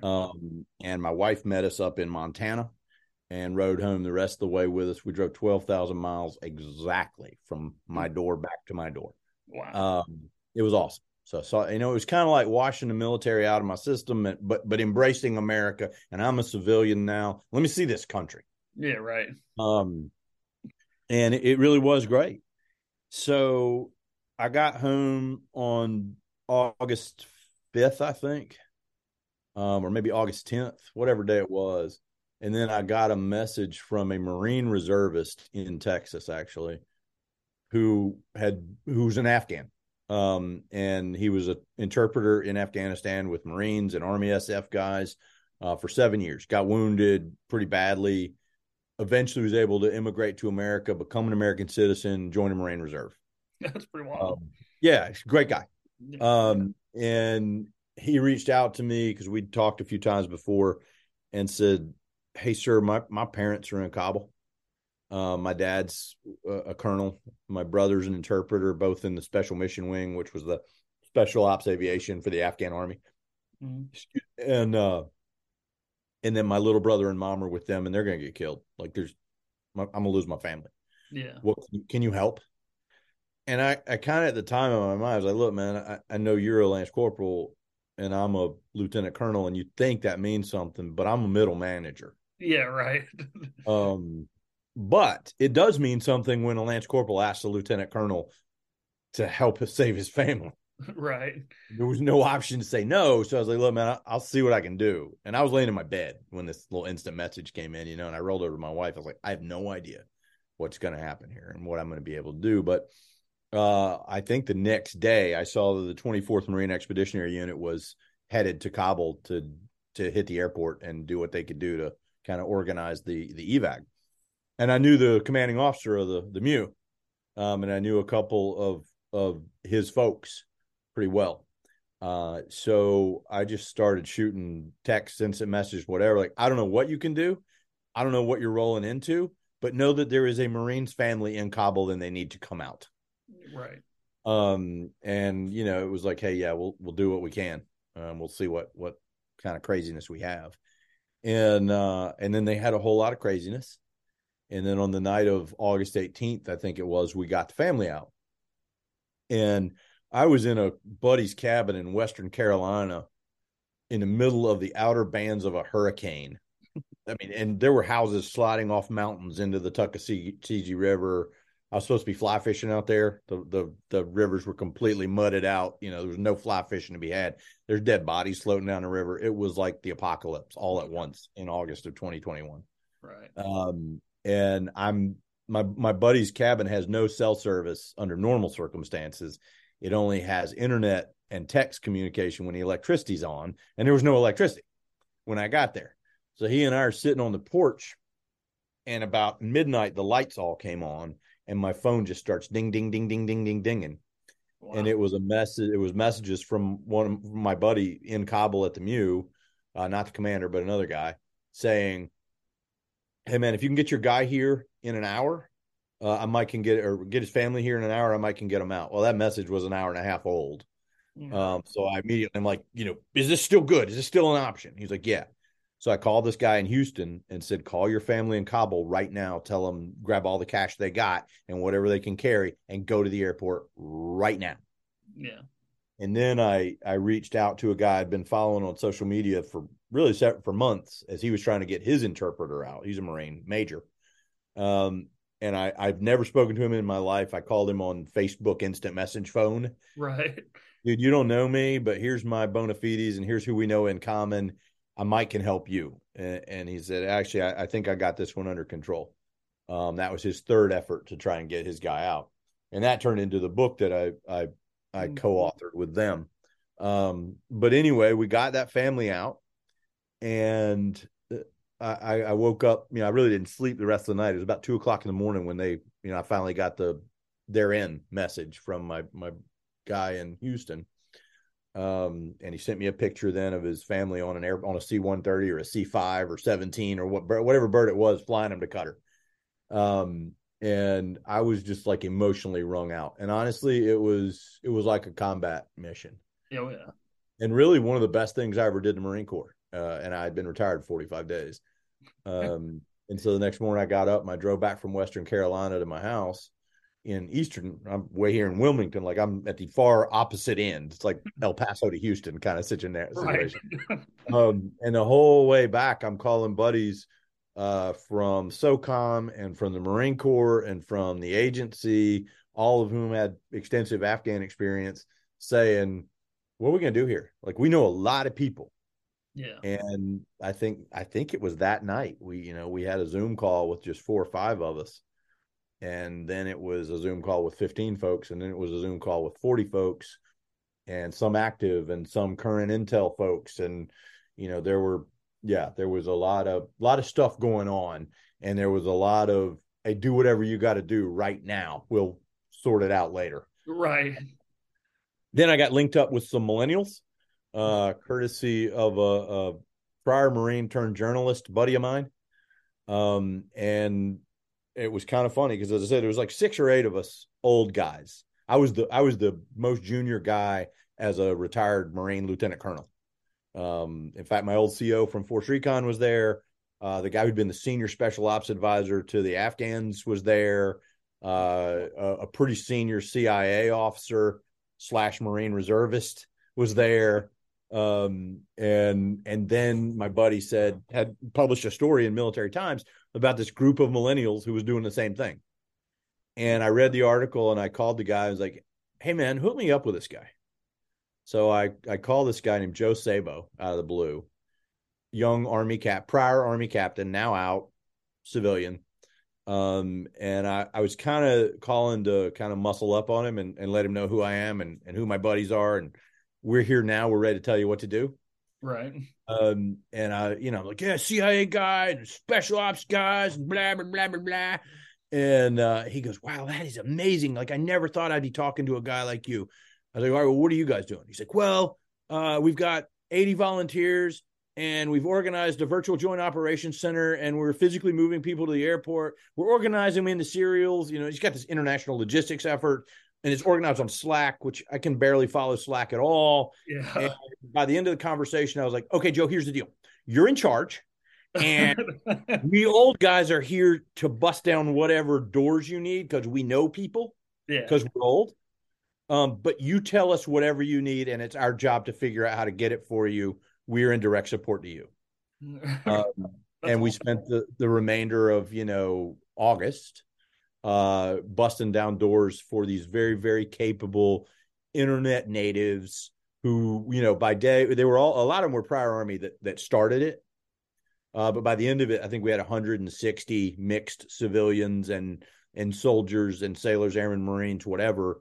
And my wife met us up in Montana and rode home the rest of the way with us. We drove 12,000 miles exactly from my door back to my door. Wow. It was awesome. So it was kind of like washing the military out of my system, but embracing America. And I'm a civilian now. Let me see this country. Yeah, right. And it really was great. So I got home on August 5th, I think, or maybe August 10th, whatever day it was. And then I got a message from a Marine reservist in Texas, actually, who's an Afghan. And he was an interpreter in Afghanistan with Marines and Army SF guys for 7 years, got wounded pretty badly, eventually was able to immigrate to America, become an American citizen, join a Marine Reserve. That's pretty wild. Yeah, great guy. And he reached out to me because we'd talked a few times before and said, "Hey, sir, my parents are in Kabul. My dad's a colonel. My brother's an interpreter, both in the special mission wing, which was the special ops aviation for the Afghan army. Mm-hmm. And then my little brother and mom are with them, and they're going to get killed. Like I'm going to lose my family. Yeah. Well, can you help?" And I kind of, at the time in my mind, I was like, "Look, man, I know you're a Lance Corporal and I'm a Lieutenant Colonel, and you think that means something, but I'm a middle manager." Yeah. Right. But it does mean something when a Lance Corporal asks a Lieutenant Colonel to help us save his family. Right. There was no option to say no. So I was like, "Look, man, I'll see what I can do." And I was laying in my bed when this little instant message came in, and I rolled over to my wife. I was like, "I have no idea what's going to happen here and what I'm going to be able to do." But I think the next day I saw that the 24th Marine Expeditionary Unit was headed to Kabul to hit the airport and do what they could do to kind of organize the evac. And I knew the commanding officer of the MU, and I knew a couple of his folks pretty well. So I just started shooting texts, instant messages, whatever. Like, "I don't know what you can do. I don't know what you're rolling into, but know that there is a Marines family in Kabul and they need to come out." Right. And, it was like, "Hey, yeah, we'll do what we can. We'll see what kind of craziness we have." And then they had a whole lot of craziness. And then on the night of August 18th, I think it was, we got the family out. And I was in a buddy's cabin in Western Carolina in the middle of the outer bands of a hurricane. I mean, and there were houses sliding off mountains into the Tuckasegee River. I was supposed to be fly fishing out there. The rivers were completely mudded out. There was no fly fishing to be had. There's dead bodies floating down the river. It was like the apocalypse all at once in August of 2021. Right. And my buddy's cabin has no cell service under normal circumstances. It only has internet and text communication when the electricity's on, and there was no electricity when I got there. So he and I are sitting on the porch, and about midnight, the lights all came on, and my phone just starts ding, ding, ding, ding, ding, ding, dinging. Wow. And it was a message. It was messages from my buddy in Kabul at the MU, not the commander, but another guy, saying, "Hey man, if you can get your guy here in an hour, get his family here in an hour. I might can get him out." Well, that message was an hour and a half old. Yeah. So I immediately, I'm like, "Is this still good? Is this still an option?" He's like, "Yeah." So I called this guy in Houston and said, "Call your family in Kabul right now. Tell them grab all the cash they got and whatever they can carry and go to the airport right now." Yeah. And then I reached out to a guy I'd been following on social media for months as he was trying to get his interpreter out. He's a Marine major. and I've never spoken to him in my life. I called him on Facebook instant message phone. Right. Dude, you don't know me, but here's my bona fides and here's who we know in common. I might can help you. And he said, actually, I think I got this one under control. That was his third effort to try and get his guy out. And that turned into the book that I co-authored with them. But anyway, we got that family out, and I woke up, you know, I really didn't sleep the rest of the night. It was about 2:00 in the morning when they, you know, I finally got their end message from my guy in Houston. And he sent me a picture then of his family on a C-130 or a C-5 or 17 or whatever bird it was flying him to Qatar. And I was just like emotionally wrung out. And honestly, it was like a combat mission. Oh, yeah. And really one of the best things I ever did in the Marine Corps. And I had been retired 45 days. And so the next morning I got up and I drove back from Western Carolina to my house in Eastern. I'm way here in Wilmington. Like I'm at the far opposite end. It's like El Paso to Houston kind of situation. Right. And the whole way back, I'm calling buddies from SOCOM and from the Marine Corps and from the agency, all of whom had extensive Afghan experience, saying, what are we going to do here? Like, we know a lot of people. Yeah. And I think it was that night we had a Zoom call with just 4 or 5 of us. And then it was a Zoom call with 15 folks. And then it was a Zoom call with 40 folks, and some active and some current Intel folks. And, you know, there was a lot of stuff going on, and there was a lot of, hey, do whatever you got to do right now. We'll sort it out later. Right. Then I got linked up with some millennials, courtesy of a prior Marine turned journalist buddy of mine. And it was kind of funny because, as I said, it was like 6 or 8 of us old guys. I was the most junior guy as a retired Marine lieutenant colonel. In fact, my old CO from Force Recon was there. The guy who'd been the senior special ops advisor to the Afghans was there. A pretty senior CIA officer / Marine reservist was there. And then my buddy had published a story in Military Times about this group of millennials who was doing the same thing. And I read the article and I called the guy. I was like, hey man, hook me up with this guy. So I called this guy named Joe Sabo out of the blue, young Army cap, prior Army captain, now out, civilian. And I was kind of calling to kind of muscle up on him and let him know who I am and who my buddies are. And we're here now. We're ready to tell you what to do. Right. And I, you know, like, yeah, CIA guy and special ops guys and blah, blah, blah, blah, blah. And he goes, wow, that is amazing. Like, I never thought I'd be talking to a guy like you. I was like, all right, well, what are you guys doing? He's like, well, we've got 80 volunteers and we've organized a virtual joint operations center and we're physically moving people to the airport. We're organizing them into serials. You know, he's got this international logistics effort and it's organized on Slack, which I can barely follow Slack at all. Yeah. And by the end of the conversation, I was like, okay, Joe, here's the deal. You're in charge. And we old guys are here to bust down whatever doors you need because we know people because we're old. But you tell us whatever you need, and it's our job to figure out how to get it for you. We're in direct support to you. And we spent the remainder of, you know, August busting down doors for these very, very capable internet natives who, you know, by day, they were all, a lot of them were prior Army that started it. But by the end of it, I think we had 160 mixed civilians and soldiers and sailors, airmen, Marines, whatever,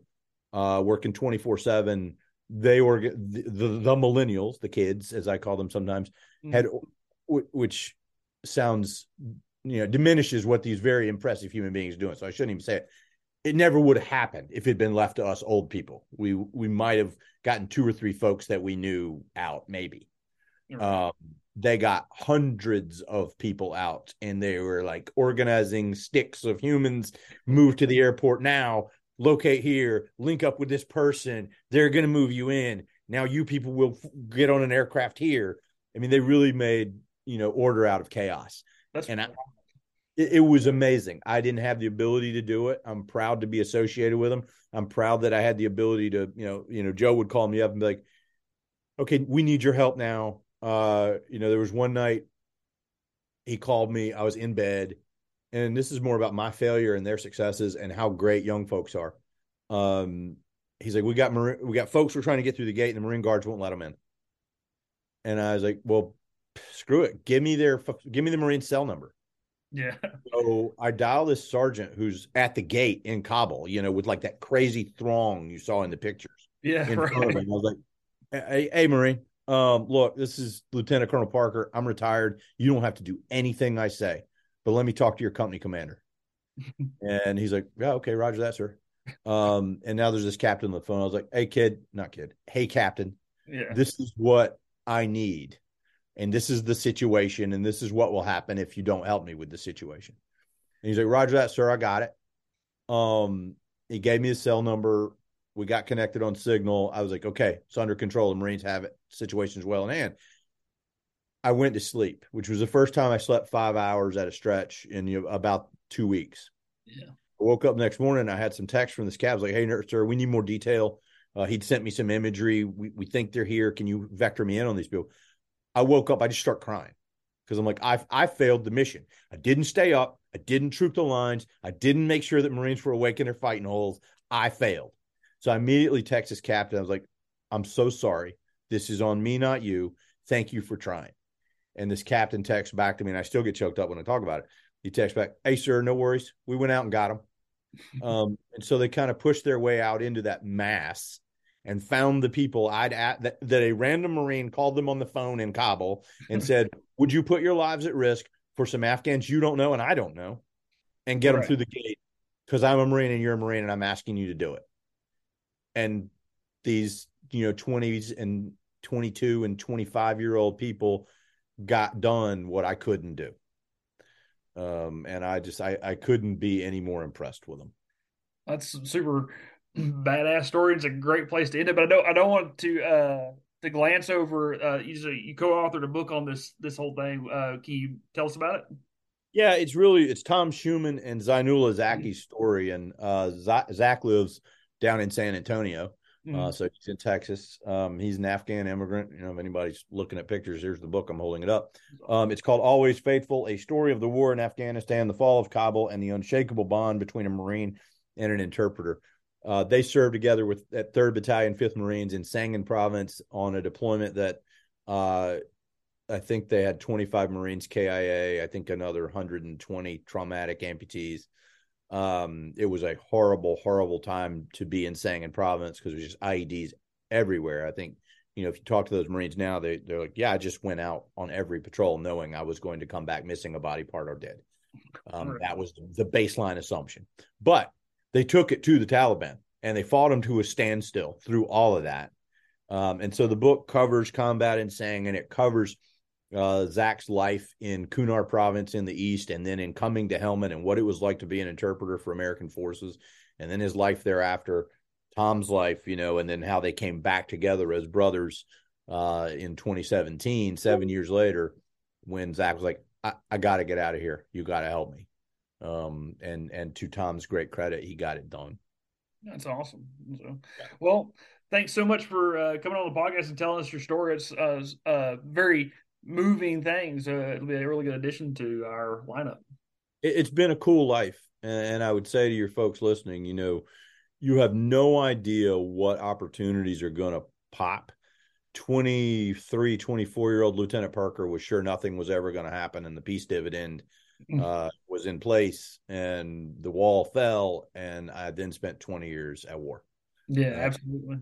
working 24/7. They were the millennials, the kids, as I call them sometimes, had, which sounds, you know, diminishes what these very impressive human beings are doing. So I shouldn't even say it. It never would have happened if it had been left to us old people. We might have gotten 2 or 3 folks that we knew out, maybe. Right. They got hundreds of people out, and they were like organizing sticks of humans, move to the airport now, locate here, link up with this person. They're going to move you in. Now you people will get on an aircraft here. I mean, they really made, you know, order out of chaos. It was amazing. I didn't have the ability to do it. I'm proud to be associated with them. I'm proud that I had the ability to, you know, Joe would call me up and be like, okay, we need your help now. You know, there was one night he called me, I was in bed. and this is more about my failure and their successes and how great young folks are. He's like, we got folks we're trying to get through the gate, and the Marine Guards won't let them in. And I was like, well, screw it. Give me the Marine cell number. Yeah. So I dial this sergeant who's at the gate in Kabul, you know, with like that crazy throng you saw in the pictures. Yeah. Right. I was like, hey, Marine, look, this is Lieutenant Colonel Parker. I'm retired. You don't have to do anything I say, but let me talk to your company commander. And he's like, yeah, okay, roger that, sir. And now there's this captain on the phone. I was like, hey, captain, yeah, this is what I need. And this is the situation, and this is what will happen if you don't help me with the situation. And he's like, roger that, sir. I got it. He gave me his cell number. We got connected on Signal. I was like, okay, it's under control. The Marines have it. Situation's well in hand. I went to sleep, which was the first time I slept 5 hours at a stretch in about 2 weeks. Yeah. I woke up the next morning. I had some text from this cab. I was like, hey, sir, we need more detail. He'd sent me some imagery. We think they're here. Can you vector me in on these people? I woke up, I just start crying because I'm like, I failed the mission. I didn't stay up. I didn't troop the lines. I didn't make sure that Marines were awake in their fighting holes. I failed. So I immediately text his captain. I was like, I'm so sorry. This is on me, not you. Thank you for trying. And this captain texts back to me, and I still get choked up when I talk about it. He texts back, hey, sir, no worries. We went out and got them. And so they kind of pushed their way out into that mass and found the people that a random Marine called them on the phone in Kabul and said, would you put your lives at risk for some Afghans you don't know and I don't know, and get them through the gate, because I'm a Marine and you're a Marine and I'm asking you to do it. And these 20s and 22 and 25-year-old people got done what I couldn't do. And I couldn't be any more impressed with them. That's super badass story. It's a great place to end it, but I don't want to glance over. You co-authored a book on this whole thing. Can you tell us about it? Yeah, it's Tom Schuman and Zainula Zaki's story, and Zach lives down in San Antonio, so he's in Texas. He's an Afghan immigrant. If anybody's looking at pictures, here's the book. I'm holding it up. It's called Always Faithful: A Story of the War in Afghanistan, the Fall of Kabul, and the Unshakable Bond Between a Marine and an Interpreter. They served together at 3rd Battalion, 5th Marines in Sangin Province on a deployment that I think they had 25 Marines KIA, I think another 120 traumatic amputees. It was a horrible, horrible time to be in Sangin Province because it was just IEDs everywhere. I think, if you talk to those Marines now, they're like, yeah, I just went out on every patrol knowing I was going to come back missing a body part or dead. That was the baseline assumption. But they took it to the Taliban, and they fought them to a standstill through all of that. And so the book covers combat in Sangin, and it covers Zach's life in Kunar province in the east, and then in coming to Helmand and what it was like to be an interpreter for American forces, and then his life thereafter, Tom's life, and then how they came back together as brothers in 2017, 7 years later, when Zach was like, I got to get out of here. You got to help me. And to Tom's great credit, he got it done. That's awesome. So, well, thanks so much for coming on the podcast and telling us your story. It's very moving thing. So it'll be a really good addition to our lineup. It's been a cool life. And I would say to your folks listening, you have no idea what opportunities are going to pop. 23, 24-year-old Lieutenant Parker was sure nothing was ever going to happen, and the peace dividend was in place, and the wall fell, and I then spent 20 years at war. Yeah, absolutely.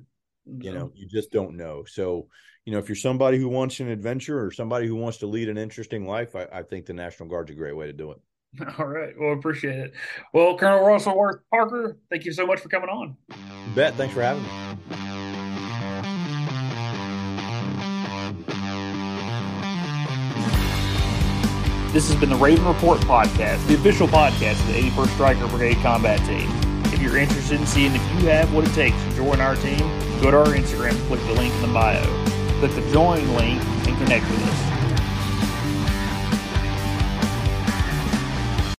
You just don't know. So, if you're somebody who wants an adventure or somebody who wants to lead an interesting life, I think the National Guard's a great way to do it. All right. Well, appreciate it. Well, Colonel Russell Worth Parker, thank you so much for coming on. You bet. Thanks for having me. This has been the Raven Report Podcast, the official podcast of the 81st Stryker Brigade Combat Team. If you're interested in seeing if you have what it takes to join our team, go to our Instagram and click the link in the bio. Click the join link and connect with us.